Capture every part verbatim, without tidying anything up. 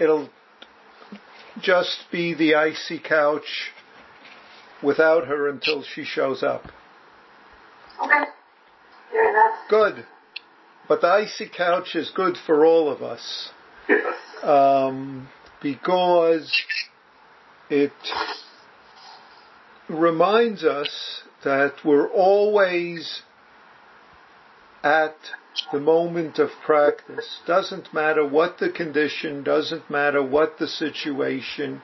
It'll just be the icy couch without her until she shows up. Okay. Fair enough. Good. But the icy couch is good for all of us. Yes. Um, because it reminds us that we're always at the moment of practice. Doesn't matter what the condition, doesn't matter what the situation.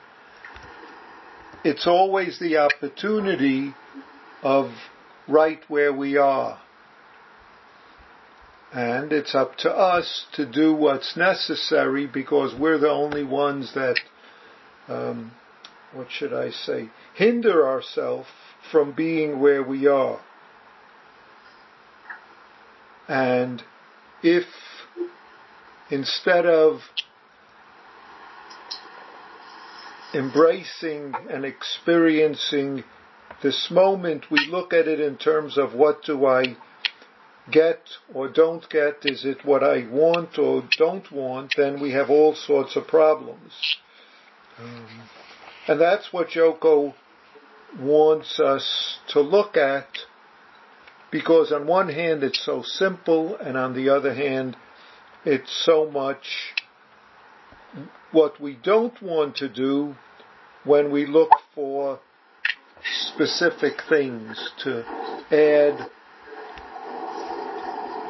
It's always the opportunity of right where we are. And it's up to us to do what's necessary, because we're the only ones that, um, what should I say, hinder ourselves from being where we are. And if instead of embracing and experiencing this moment, we look at it in terms of what do I get or don't get, is it what I want or don't want, then we have all sorts of problems. Um, and that's what Joko wants us to look at, because on one hand it's so simple, and on the other hand it's so much what we don't want to do when we look for specific things to add,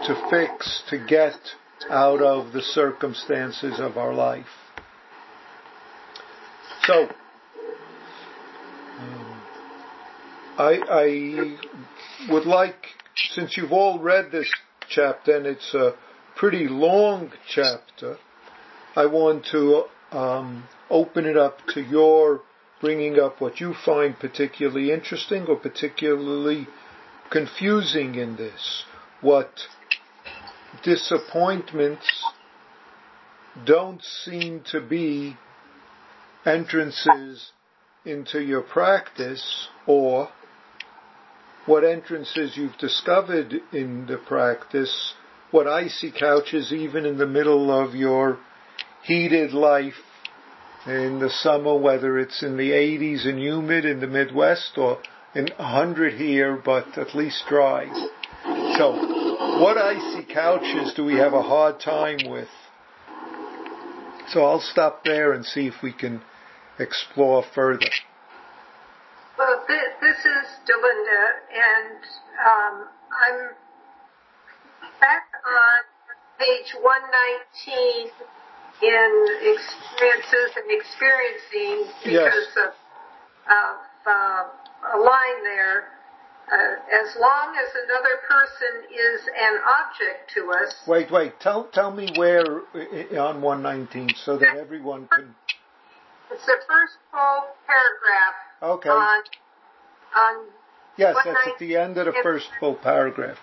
to fix, to get out of the circumstances of our life. So, um, I, I would like, since you've all read this chapter, and it's a pretty long chapter, I want to um, open it up to your bringing up what you find particularly interesting or particularly confusing in this. What disappointments don't seem to be entrances into your practice, or what entrances you've discovered in the practice, what icy couches even in the middle of your heated life in the summer, whether it's in the eighties and humid in the Midwest or in one hundred here, but at least dry. So, what icy couches do we have a hard time with? So I'll stop there and see if we can explore further. Well, th- this is Delinda, and um, I'm back on page one nineteen in experiences and experiencing, because yes. of, of uh, a line there. Uh, as long as another person is an object to us. Wait, wait. Tell tell me where on one nineteen, so that everyone can. It's the first full paragraph. Okay. On, on yes, that's at the end of the first full paragraph.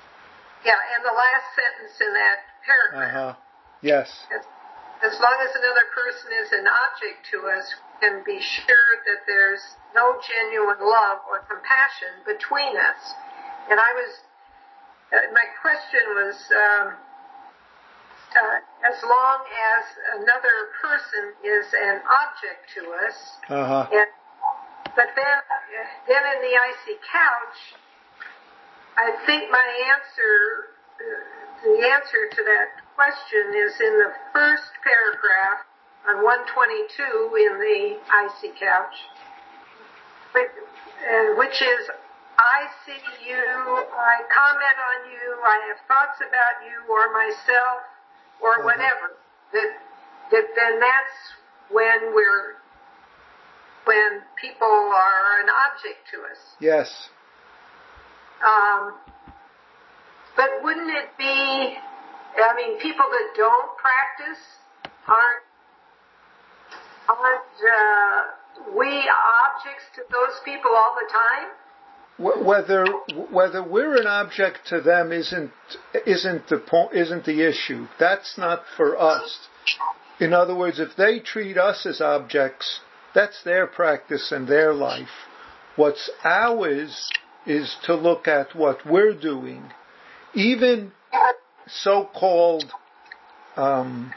Yeah, and the last sentence in that paragraph. Uh huh. Yes. As, as long as another person is an object to us, and be sure that there's no genuine love or compassion between us. And I was, uh, my question was, um, uh, as long as another person is an object to us, uh-huh. and, but then, then in the icy couch, I think my answer, the answer to that question is in the first paragraph, on one twenty-two in the icy couch, which is, I see you, I comment on you, I have thoughts about you or myself or whatever. That, that then that's when we're, when people are an object to us. Yes. Um, but wouldn't it be, I mean, people that don't practice aren't, Aren't uh, we objects to those people all the time? Whether whether we're an object to them isn't isn't the po- isn't the issue. That's not for us. In other words, if they treat us as objects, that's their practice and their life. What's ours is to look at what we're doing, even so-called. Um,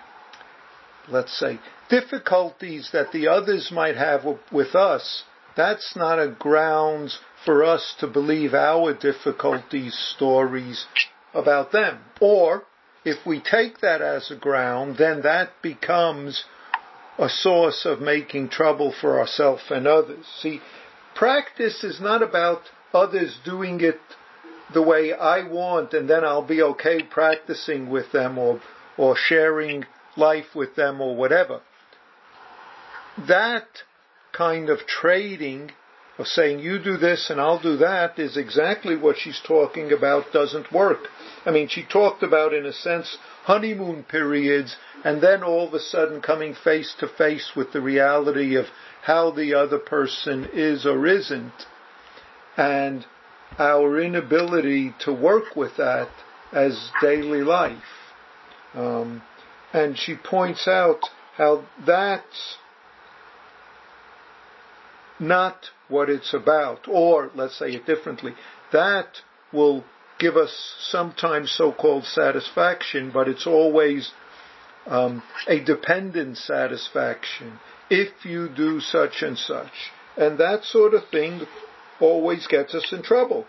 let's say, difficulties that the others might have with us, that's not a grounds for us to believe our difficulties, stories about them. Or, if we take that as a ground, then that becomes a source of making trouble for ourselves and others. See, practice is not about others doing it the way I want, and then I'll be okay practicing with them or or sharing life with them or whatever. That kind of trading of saying you do this and I'll do that is exactly what she's talking about doesn't work. I mean, she talked about, in a sense, honeymoon periods and then all of a sudden coming face to face with the reality of how the other person is or isn't, and our inability to work with that as daily life. Um, and she points out how that's not what it's about, or, let's say it differently, that will give us sometimes so-called satisfaction, but it's always um, a dependent satisfaction, if you do such and such. And that sort of thing always gets us in trouble.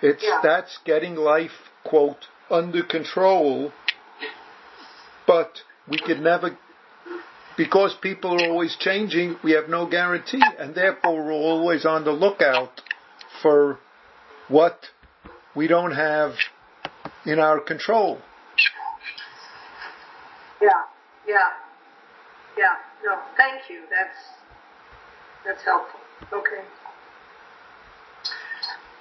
It's yeah. That's getting life, quote, under control, but we could never, because people are always changing, we have no guarantee, and therefore we're always on the lookout for what we don't have in our control. Yeah, yeah, yeah, no, thank you, that's, that's helpful, okay.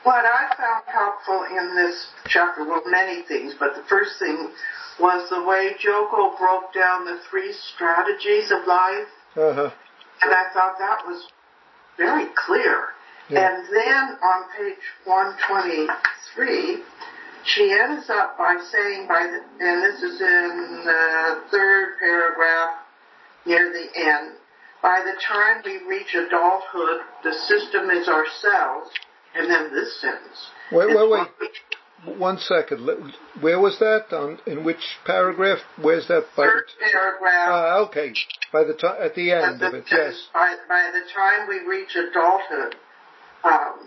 What I found helpful in this chapter were many things, but the first thing was the way Joko broke down the three strategies of life. Uh-huh. And I thought that was very clear. Yeah. And then on page one twenty-three, she ends up by saying, by the, and this is in the third paragraph near the end, by the time we reach adulthood, the system is ourselves. And then this sentence. Wait, wait, wait. One second. Where was that? On, in which paragraph? Where's that? Third by the paragraph. Ah, okay. By the time, at the end the, of it, yes. By, by the time we reach adulthood, um,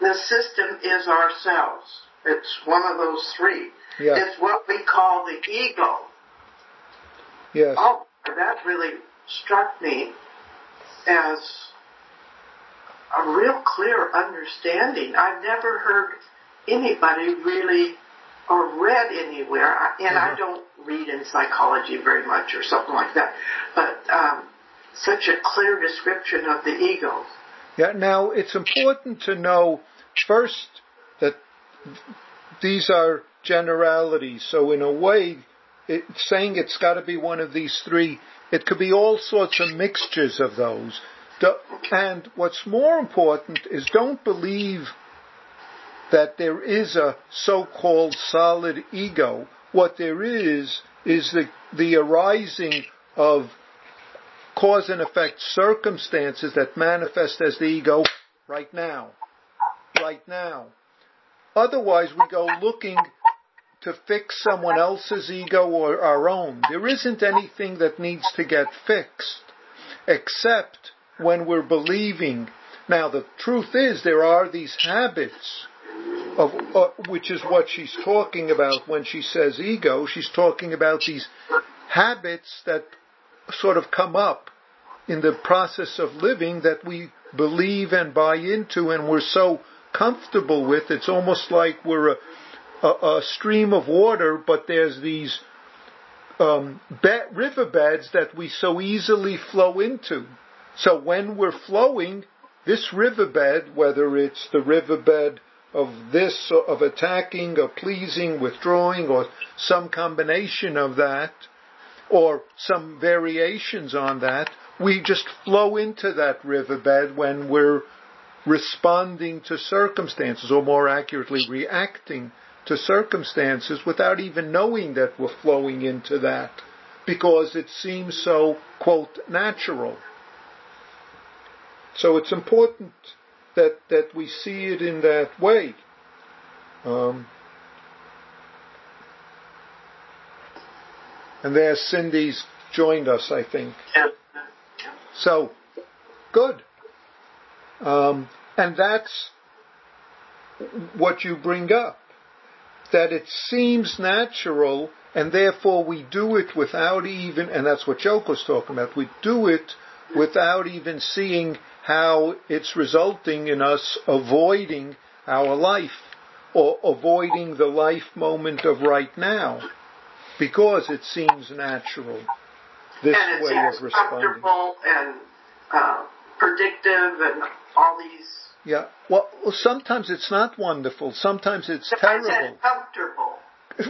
the system is ourselves. It's one of those three. Yeah. It's what we call the ego. Yes. Oh, that really struck me as a real clear understanding. I've never heard anybody really, or read anywhere, and uh-huh. I don't read in psychology very much or something like that, but um, such a clear description of the ego. Yeah, now it's important to know first that these are generalities, so in a way, it, saying it's got to be one of these three, it could be all sorts of mixtures of those. And what's more important is don't believe that there is a so-called solid ego. What there is is the, the arising of cause and effect circumstances that manifest as the ego right now. Right now. Otherwise, we go looking to fix someone else's ego or our own. There isn't anything that needs to get fixed except when we're believing. Now, the truth is there are these habits, of uh, which is what she's talking about when she says ego. She's talking about these habits that sort of come up in the process of living that we believe and buy into and we're so comfortable with. It's almost like we're a, a, a stream of water, but there's these um, be- riverbeds that we so easily flow into. So when we're flowing, this riverbed, whether it's the riverbed of this, of attacking, or pleasing, withdrawing, or some combination of that, or some variations on that, we just flow into that riverbed when we're responding to circumstances, or more accurately, reacting to circumstances without even knowing that we're flowing into that, because it seems so, quote, natural. So it's important that, that we see it in that way. Um, And there Cindy's joined us, I think. Yeah. So, good. Um, and that's what you bring up, that it seems natural, and therefore we do it without even, and that's what Joko's talking about, we do it without even seeing how it's resulting in us avoiding our life, or avoiding the life moment of right now, because it seems natural, this way of responding. And it seems comfortable and uh, predictive and all these... Yeah, well, sometimes it's not wonderful. Sometimes it's terrible. Sometimes it's comfortable.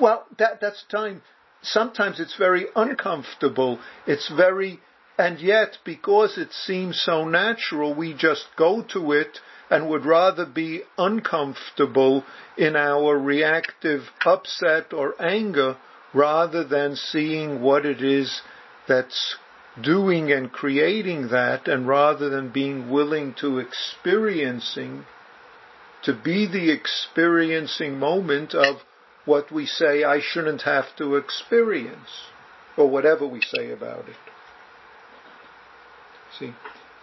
Well, that, that's time. Sometimes it's very uncomfortable. It's very... And yet, because it seems so natural, we just go to it and would rather be uncomfortable in our reactive upset or anger rather than seeing what it is that's doing and creating that, and rather than being willing to experiencing, to be the experiencing moment of what we say I shouldn't have to experience, or whatever we say about it. See,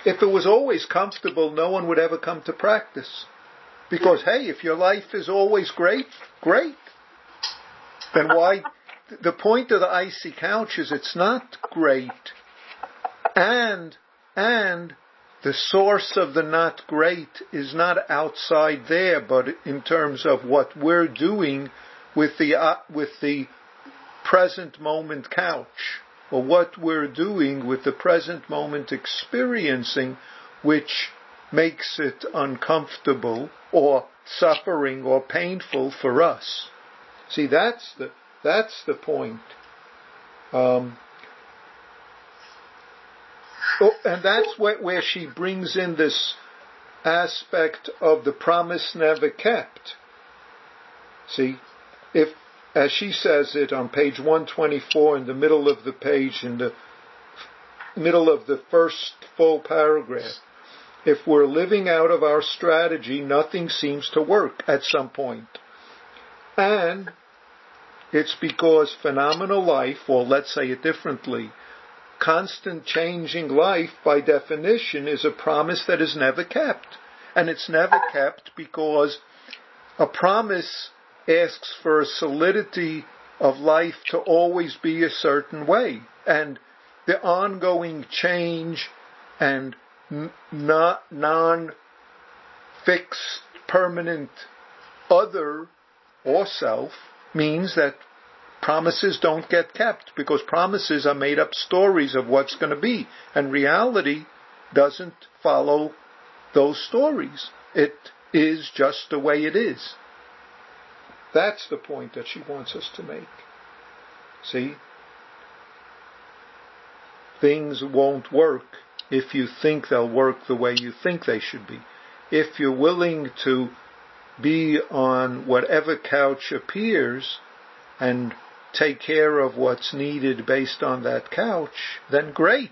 if it was always comfortable, no one would ever come to practice. Because, hey, if your life is always great, great. Then why? The point of the icy couch is it's not great. And, and the source of the not great is not outside there, but in terms of what we're doing with the, uh, with the present moment couch, or what we're doing with the present moment experiencing, which makes it uncomfortable or suffering or painful for us. See, that's the, that's the point. Um, Oh, and that's where she brings in this aspect of the promise never kept. See, if, as she says it on page one twenty-four, in the middle of the page, in the middle of the first full paragraph, if we're living out of our strategy, nothing seems to work at some point. And it's because phenomenal life, or let's say it differently, constant changing life, by definition, is a promise that is never kept. And it's never kept because a promise asks for a solidity of life to always be a certain way. And the ongoing change and not non-fixed, permanent other or self means that promises don't get kept, because promises are made up stories of what's going to be, and reality doesn't follow those stories. It is just the way it is. That's the point that she wants us to make. See? Things won't work if you think they'll work the way you think they should be. If you're willing to be on whatever couch appears and take care of what's needed based on that couch, then great.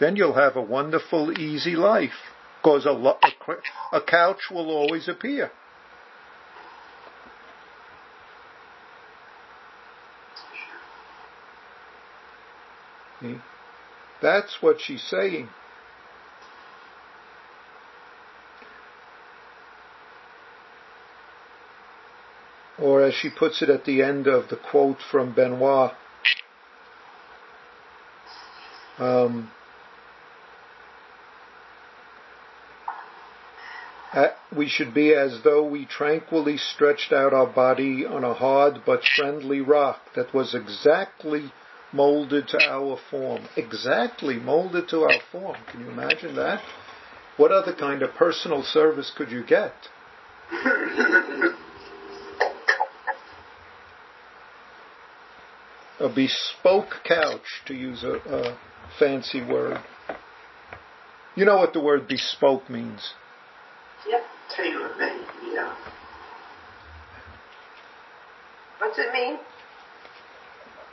Then you'll have a wonderful, easy life, because a, lo- a, a couch will always appear. See? That's what she's saying. Or as she puts it at the end of the quote from Benoît, um, we should be as though we tranquilly stretched out our body on a hard but friendly rock that was exactly molded to our form. Exactly molded to our form. Can you imagine that? What other kind of personal service could you get? A bespoke couch, to use a, a fancy word. You know what the word bespoke means? Yep, tailor-made, yeah. What's it mean?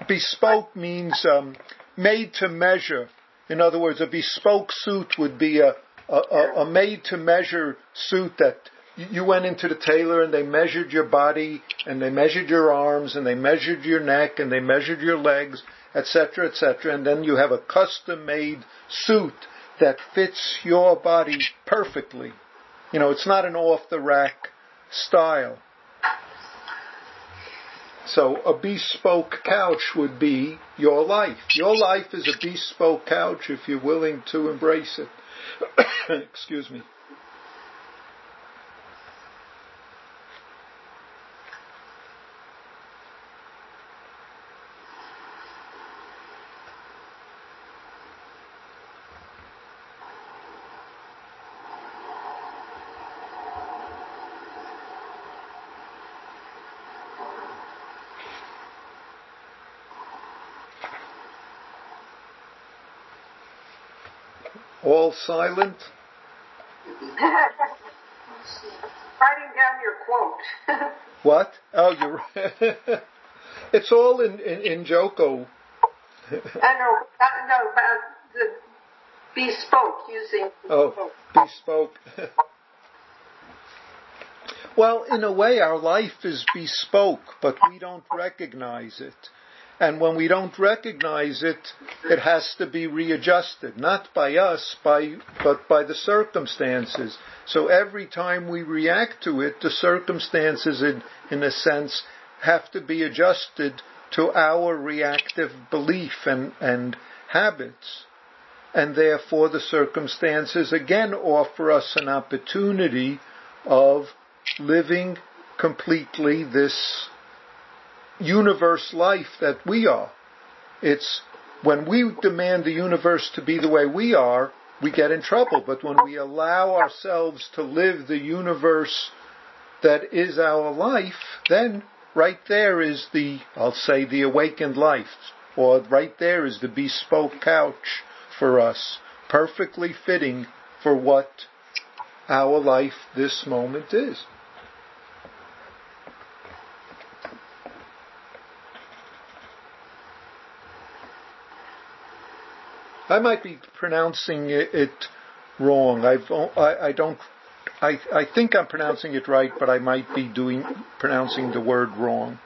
Bespoke means um, made to measure. In other words, a bespoke suit would be a, a, a, a made-to-measure suit that you went into the tailor and they measured your body, and they measured your arms, and they measured your neck, and they measured your legs, et cetera, et cetera. And then you have a custom-made suit that fits your body perfectly. You know, it's not an off-the-rack style. So a bespoke couch would be your life. Your life is a bespoke couch if you're willing to embrace it. Excuse me. All silent? Writing down your quote. What? Oh, you're It's all in, in, in Joko. I know, I know about the bespoke, using bespoke. Oh, bespoke. Well, in a way, our life is bespoke, but we don't recognize it. And when we don't recognize it, it has to be readjusted, not by us, by, but by the circumstances. So every time we react to it, the circumstances, in, in a sense, have to be adjusted to our reactive belief and, and habits. And therefore, the circumstances again offer us an opportunity of living completely this universe life that we are. It's when we demand the universe to be the way we are, we get in trouble. But when we allow ourselves to live the universe that is our life, then right there is the, I'll say, the awakened life, or right there is the bespoke couch for us, perfectly fitting for what our life this moment is. I might be pronouncing it wrong. I've, I, I don't. I, I think I'm pronouncing it right, but I might be doing pronouncing the word wrong.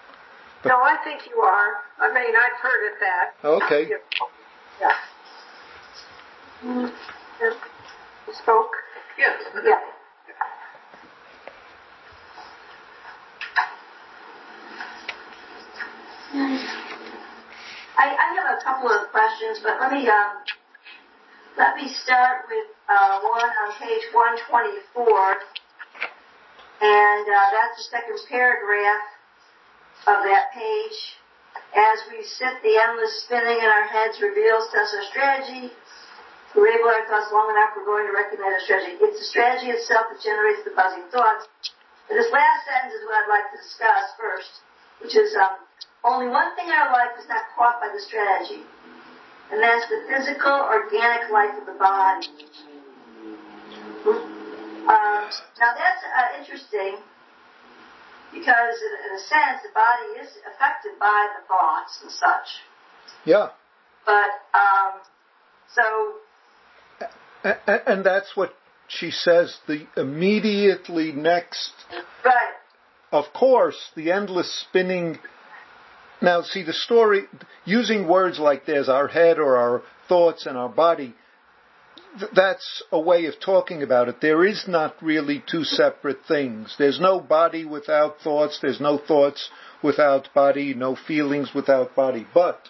But no, I think you are. I mean, I've heard it that. Okay. Yeah. Mm-hmm. You spoke. Yes. Yeah. I, I have a couple of questions, but let me um. Let me start with uh, one on page one twenty-four, and uh, that's the second paragraph of that page. As we sit, the endless spinning in our heads reveals to us our strategy. We label our thoughts long enough, we're going to recognize our strategy. It's the strategy itself that generates the buzzing thoughts. But this last sentence is what I'd like to discuss first, which is um, only one thing in our life is not caught by the strategy. And that's the physical, organic life of the body. Um, now that's uh, interesting, because in, in a sense, the body is affected by the thoughts and such. Yeah. But, um, so... And, and that's what she says, the immediately next... Right. Of course, the endless spinning... Now, see, the story, using words like there's our head or our thoughts and our body, th- that's a way of talking about it. There is not really two separate things. There's no body without thoughts. There's no thoughts without body, no feelings without body. But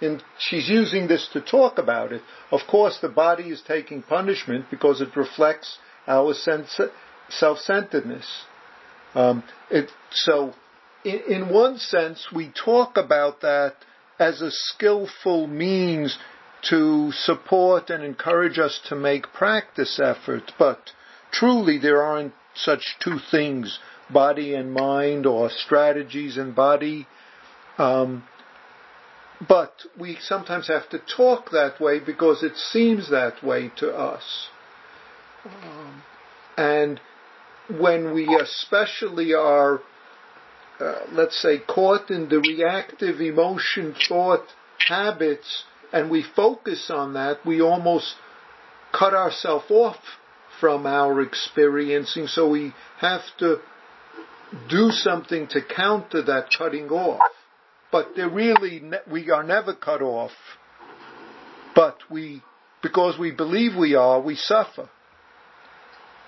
in, she's using this to talk about it. Of course, the body is taking punishment because it reflects our sense, self-centeredness. Um, it, so... In one sense, we talk about that as a skillful means to support and encourage us to make practice effort, but truly there aren't such two things, body and mind, or strategies and body. Um, but we sometimes have to talk that way because it seems that way to us. Um, and when we especially are Uh, let's say, caught in the reactive emotion, thought, habits, and we focus on that, we almost cut ourselves off from our experiencing, so we have to do something to counter that cutting off. But they're really, ne- we are never cut off. But we, because we believe we are, we suffer.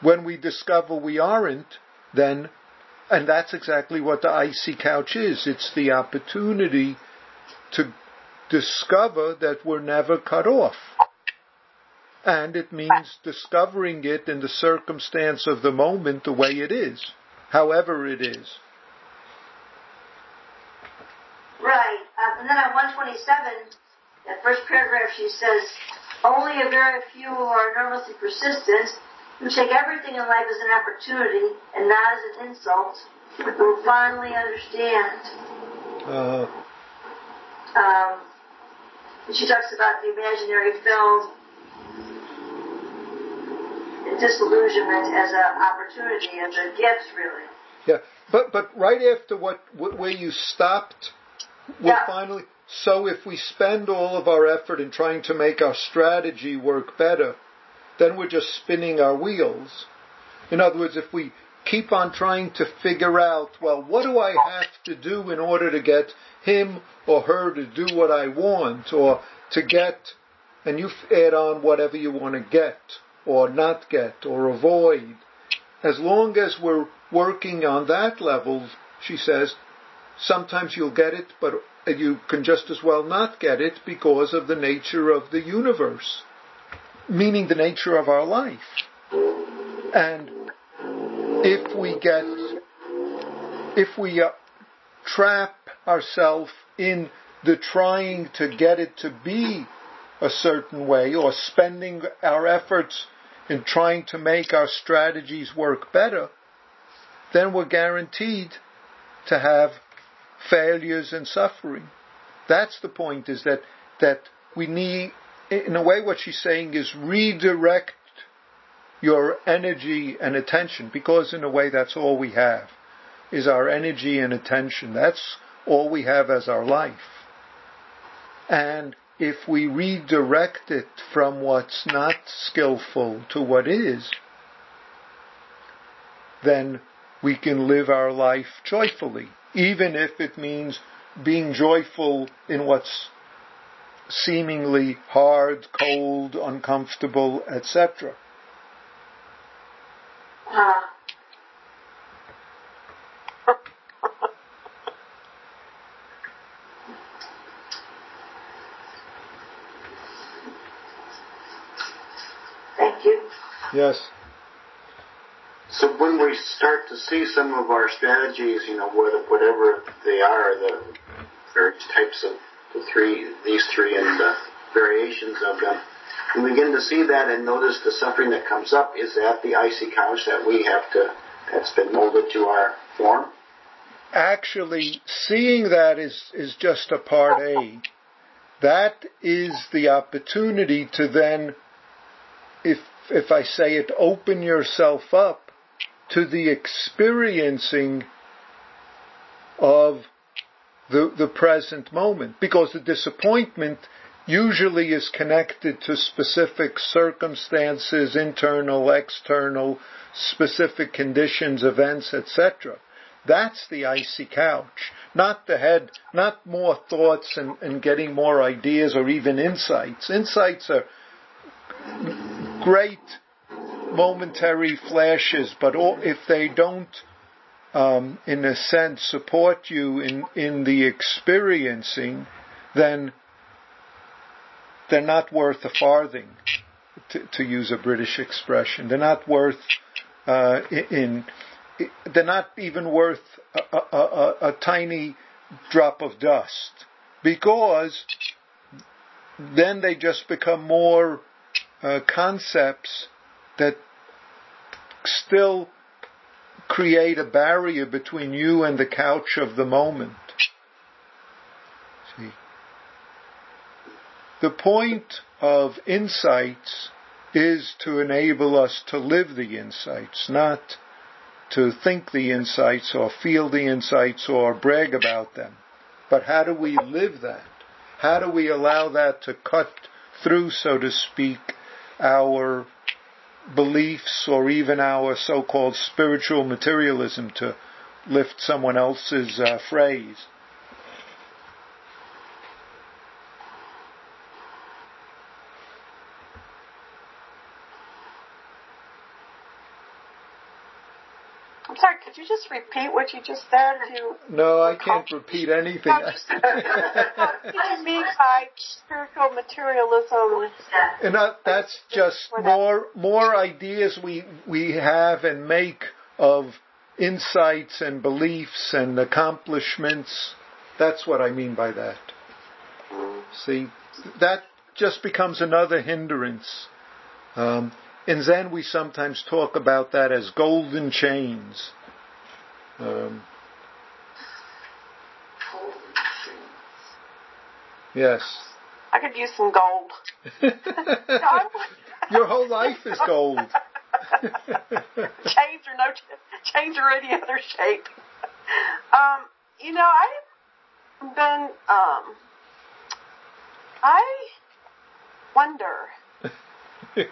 When we discover we aren't, then, and that's exactly what the icy couch is. It's the opportunity to discover that we're never cut off. And it means discovering it in the circumstance of the moment, the way it is, however it is. Right. Um, and then on one twenty-seven, that first paragraph, she says, only a very few who are enormously persistent, who take everything in life as an opportunity and not as an insult, will finally understand. Uh, um, and she talks about the imaginary film and disillusionment as an opportunity, as a gift, really. Yeah, but but right after what where you stopped, we're yeah. finally. So if we spend all of our effort in trying to make our strategy work better, then we're just spinning our wheels. In other words, if we keep on trying to figure out, well, what do I have to do in order to get him or her to do what I want, or to get, and you add on whatever you want to get, or not get, or avoid. As long as we're working on that level, she says, sometimes you'll get it, but you can just as well not get it because of the nature of the universe, meaning the nature of our life. And if we get, if we uh, trap ourselves in the trying to get it to be a certain way, or spending our efforts in trying to make our strategies work better, then we're guaranteed to have failures and suffering. That's the point, is that, that we need, in a way what she's saying is redirect your energy and attention, because in a way that's all we have, is our energy and attention. That's all we have as our life. And if we redirect it from what's not skillful to what is, then we can live our life joyfully, even if it means being joyful in what's seemingly hard, cold, uncomfortable, et cetera. Uh. Thank you. Yes. So when we start to see some of our strategies, you know, whatever they are, the various types of the three, these three and the variations of them, we begin to see that and notice the suffering that comes up. Is that the icy couch that we have to, that's been molded to our form? Actually, seeing that is, is just a part A. That is the opportunity to then, if if I say it, open yourself up to the experiencing of the the present moment. Because the disappointment usually is connected to specific circumstances, internal, external, specific conditions, events, et cetera. That's the icy couch. Not the head, not more thoughts and, and getting more ideas or even insights. Insights are great momentary flashes, but all, if they don't, um, in a sense, support you in, in the experiencing, then they're not worth a farthing, to, to use a British expression. They're not worth, uh, in, they're not even worth a, a, a, a tiny drop of dust, because then they just become more uh, concepts that still create a barrier between you and the couch of the moment. See? The point of insights is to enable us to live the insights, not to think the insights or feel the insights or brag about them. But how do we live that? How do we allow that to cut through, so to speak, our beliefs or even our so-called spiritual materialism, to lift someone else's uh, phrase? I'm sorry, could you just repeat what you just said? You no, I can't repeat anything. What do you mean by spiritual materialism? And uh, that's just more more ideas we we have and make of insights and beliefs and accomplishments. That's what I mean by that. See, that just becomes another hindrance. Um, in Zen, we sometimes talk about that as golden chains. Um, golden chains. Yes. I could use some gold. Your whole life is gold. Chains or no chains or any other shape. Um, you know, I've been. Um, I wonder if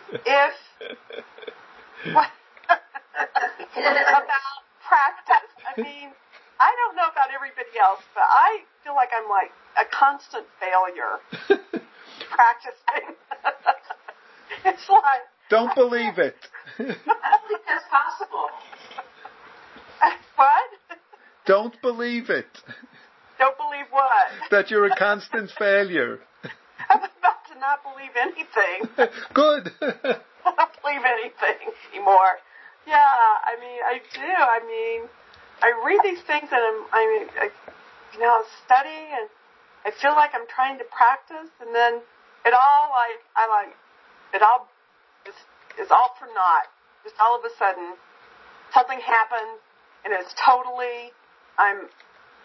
what, about practice. I mean, I don't know about everybody else, but I feel like I'm like a constant failure practicing. It's like don't believe it. I don't think that's possible. What? Don't believe it. Don't believe what? That you're a constant failure. I'm about to not believe anything. Good. I don't believe anything anymore. Yeah, I mean, I do. I mean, I read these things and I'm, I mean, I, you know, study and I feel like I'm trying to practice, and then it all like I like it all is is all for naught. Just all of a sudden, something happens and it's totally I'm.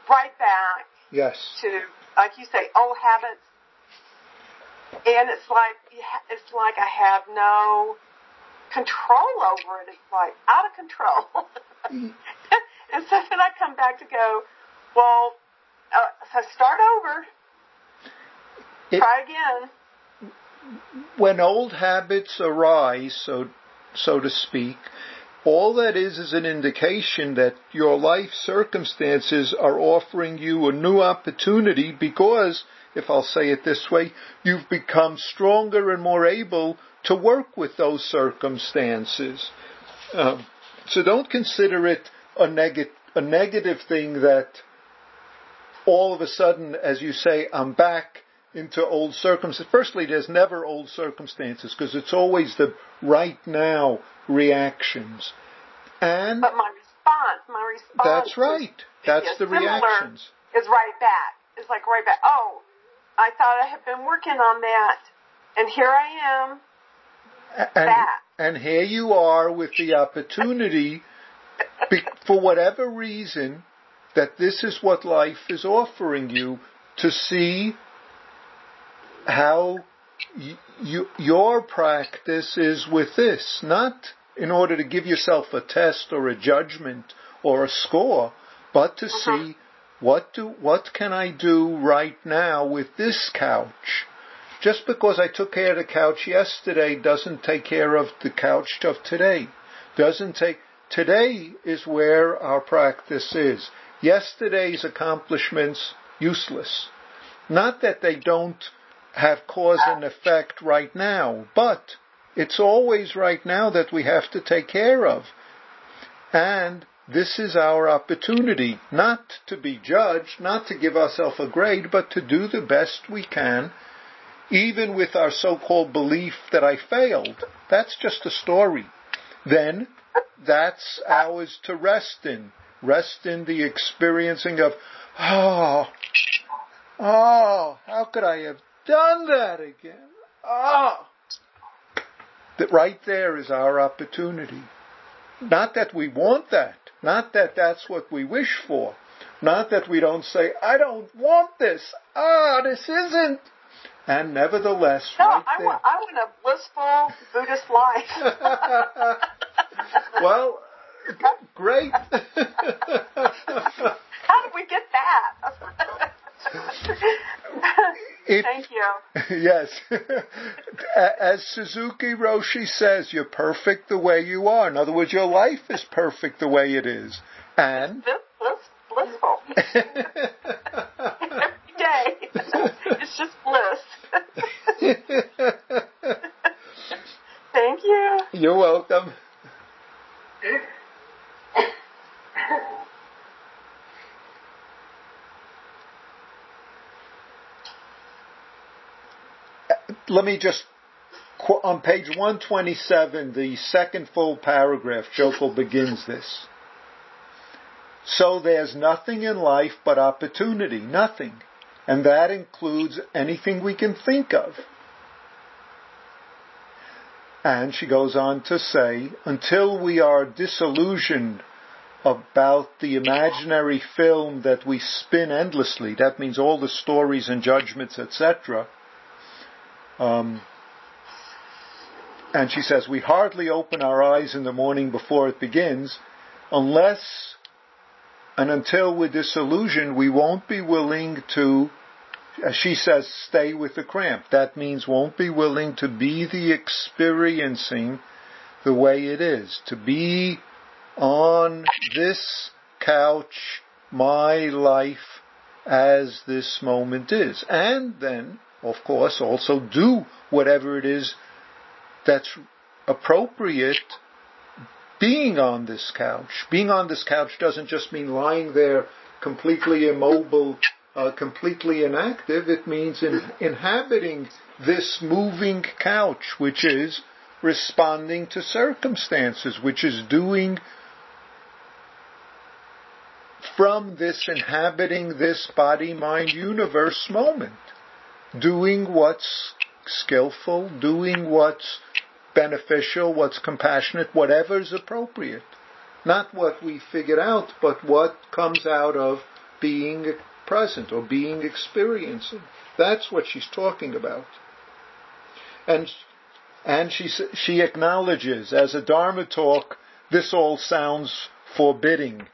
right back yes. to, like you say, old habits, and it's like it's like I have no control over it. It's like out of control. And so then I come back to go, well, uh, so start over, it, try again. When old habits arise, so so to speak. All that is is an indication that your life circumstances are offering you a new opportunity because, if I'll say it this way, you've become stronger and more able to work with those circumstances. Um, so don't consider it a, neg- a negative thing that all of a sudden, as you say, I'm back into old circumstances. Firstly, there's never old circumstances because it's always the right now reactions. And but my response, my response. That's right. That's the reactions. Is right back. It's like right back. Oh, I thought I had been working on that, and here I am. And, back. And here you are with the opportunity, be, for whatever reason, that this is what life is offering you to see how y- you, your practice is with this, not in order to give yourself a test or a judgment or a score, but to uh-huh. see what do what can I do right now with this couch. Just because I took care of the couch yesterday doesn't take care of the couch of today. Doesn't take today is where our practice is. Yesterday's accomplishments useless. Not that they don't have cause and effect right now, but it's always right now that we have to take care of. And this is our opportunity, not to be judged, not to give ourselves a grade, but to do the best we can, even with our so-called belief that I failed. That's just a story. Then that's ours to rest in. Rest in the experiencing of, oh, oh, how could I have done that again? Ah! That right there is our opportunity. Not that we want that. Not that that's what we wish for. Not that we don't say, I don't want this. Ah, this isn't. And nevertheless, no, right I there. No, I want a blissful Buddhist life. Well, great. How did we get that? If, Thank you. Yes. As Suzuki Roshi says, you're perfect the way you are. In other words, your life is perfect the way it is. And it's blissful. Every day. It's just bliss. Thank you. You're welcome. let me just, on page one twenty-seven, the second full paragraph, Joko begins this. So there's nothing in life but opportunity, nothing. And that includes anything we can think of. And she goes on to say, until we are disillusioned about the imaginary film that we spin endlessly, that means all the stories and judgments, et cetera. Um, and she says, we hardly open our eyes in the morning before it begins, unless and until we're disillusioned, we won't be willing to, as she says, stay with the cramp. That means won't be willing to be the experiencing the way it is, to be on this couch, my life as this moment is. And then, of course, also do whatever it is that's appropriate being on this couch. Being on this couch doesn't just mean lying there completely immobile, uh, completely inactive. It means in, inhabiting this moving couch, which is responding to circumstances, which is doing from this, inhabiting this body-mind universe moment, doing what's skillful, doing what's beneficial, what's compassionate, whatever's appropriate. Not what we figured out, but what comes out of being present or being experiencing. That's what she's talking about. And and she she acknowledges, as a Dharma talk, this all sounds forbidding.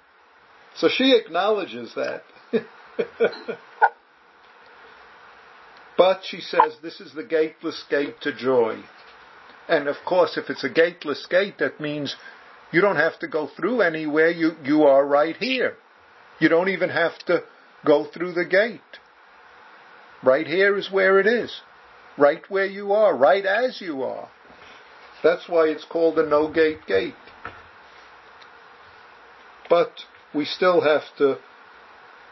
So she acknowledges that. But she says, this is the gateless gate to joy. And of course, if it's a gateless gate, that means you don't have to go through anywhere. You, you are right here. You don't even have to go through the gate. Right here is where it is. Right where you are. Right as you are. That's why it's called a no-gate gate. But we still have to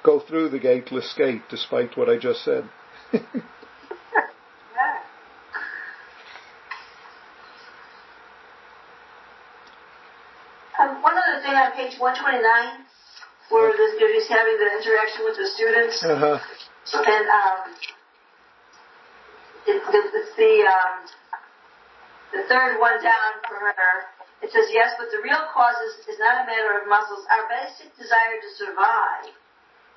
go through the gateless gate, despite what I just said. On page one twenty-nine, where this, you're just having the interaction with the students, uh-huh. and um, it, it, it's the um, the third one down for her. It says, yes, but the real cause is, is not a matter of muscles. Our basic desire to survive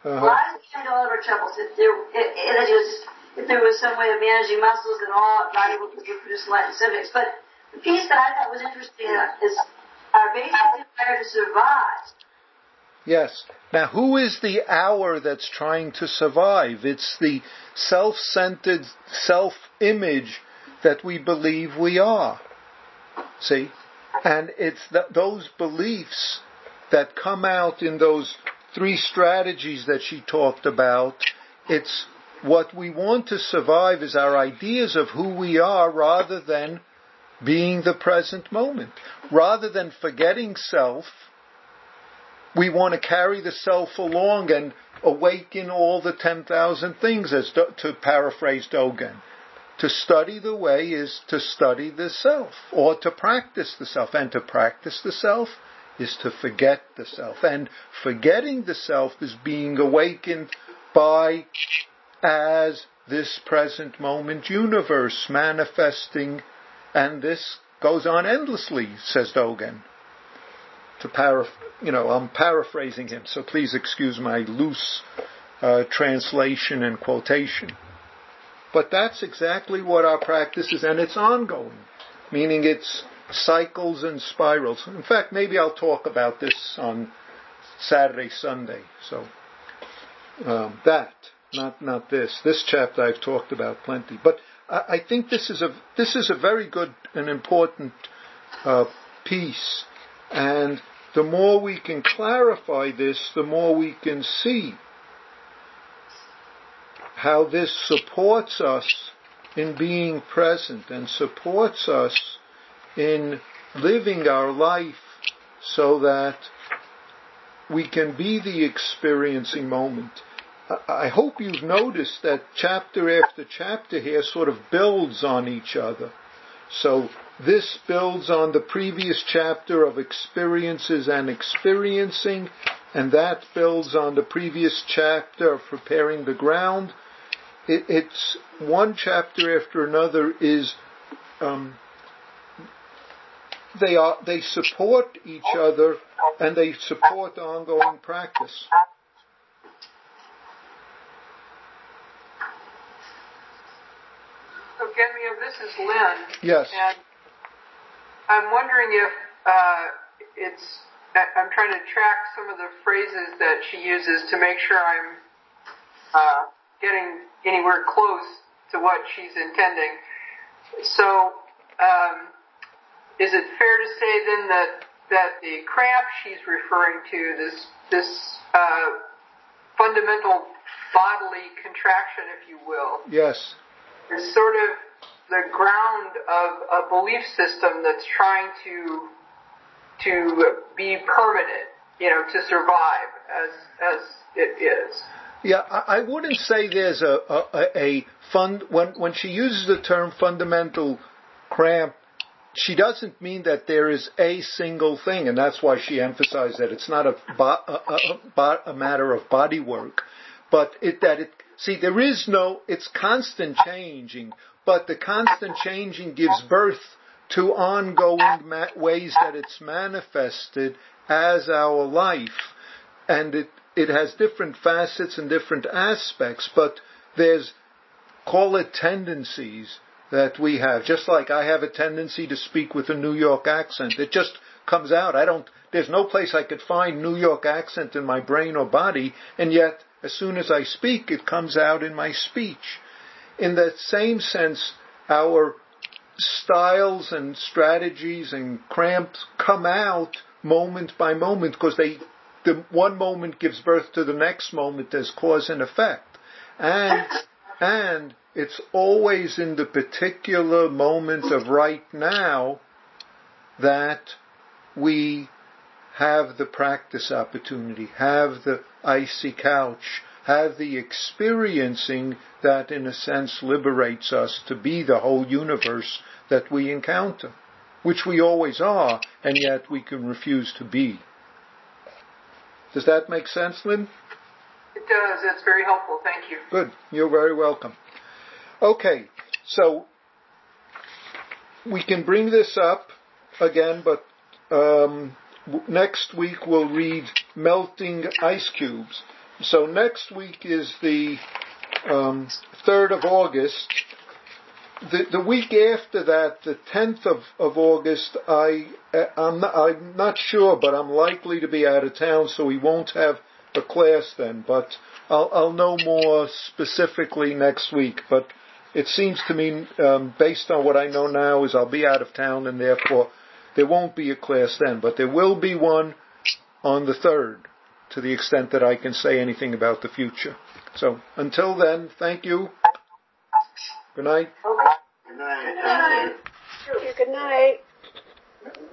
uh-huh. lies behind all of our troubles. If there, it, it, it just, if there was some way of managing muscles, then all body would produce light and subjects. But the piece that I thought was interesting is. Our basic desire to survive. Yes. Now, who is the hour that's trying to survive? It's the self-centered self-image that we believe we are. See? And it's th- those beliefs that come out in those three strategies that she talked about. It's what we want to survive is our ideas of who we are rather than being the present moment. Rather than forgetting self, we want to carry the self along and awaken all the ten thousand things, as do, to paraphrase Dogen. To study the way is to study the self, or to practice the self. And to practice the self is to forget the self. And forgetting the self is being awakened by as this present moment universe manifesting. And this goes on endlessly, says Dogen. To paraph- you know, I'm paraphrasing him, so please excuse my loose uh, translation and quotation. But that's exactly what our practice is, and it's ongoing, meaning it's cycles and spirals. In fact, maybe I'll talk about this on Saturday, Sunday. So um, that, not not this. This chapter I've talked about plenty, but. I think this is a this is a very good and important uh, piece, and the more we can clarify this, the more we can see how this supports us in being present and supports us in living our life so that we can be the experiencing moment. I hope you've noticed that chapter after chapter here sort of builds on each other. So this builds on the previous chapter of experiences and experiencing, and that builds on the previous chapter of preparing the ground. It, it's one chapter after another is, um, they are, they support each other, and they support ongoing practice. This is Lynn. Yes. And I'm wondering if uh, it's, I'm trying to track some of the phrases that she uses to make sure I'm uh, getting anywhere close to what she's intending. So um, is it fair to say then that, that the cramp she's referring to, this, this uh, fundamental bodily contraction, if you will, yes, is sort of the ground of a belief system that's trying to to be permanent, you know, to survive as as it is. Yeah, I wouldn't say there's a a, a fund when when she uses the term fundamental cramp. She doesn't mean that there is a single thing, and that's why she emphasized that it's not a a, a, a matter of body work, but it that it see there is no it's constant changing. But the constant changing gives birth to ongoing ma- ways that it's manifested as our life. And it, it has different facets and different aspects, but there's, call it tendencies that we have. Just like I have a tendency to speak with a New York accent. It just comes out. I don't, there's no place I could find New York accent in my brain or body, and yet as soon as I speak, it comes out in my speech. In that same sense, our styles and strategies and cramps come out moment by moment because they, the one moment gives birth to the next moment as cause and effect. And, and it's always in the particular moment of right now that we have the practice opportunity, have the icy couch, have the experiencing that, in a sense, liberates us to be the whole universe that we encounter, which we always are, and yet we can refuse to be. Does that make sense, Lynn? It does. It's very helpful. Thank you. Good. You're very welcome. Okay. So we can bring this up again, but um, next week we'll read Melting Ice Cubes. So next week is the um, third of August. The, the week after that, the tenth of August, I, I'm, not, I'm not sure, but I'm likely to be out of town, so we won't have a class then. But I'll, I'll know more specifically next week. But it seems to me, um, based on what I know now, is I'll be out of town, and therefore there won't be a class then. But there will be one on the third. To the extent that I can say anything about the future. So, until then, thank you. Good night. Good night. Good night. Good night.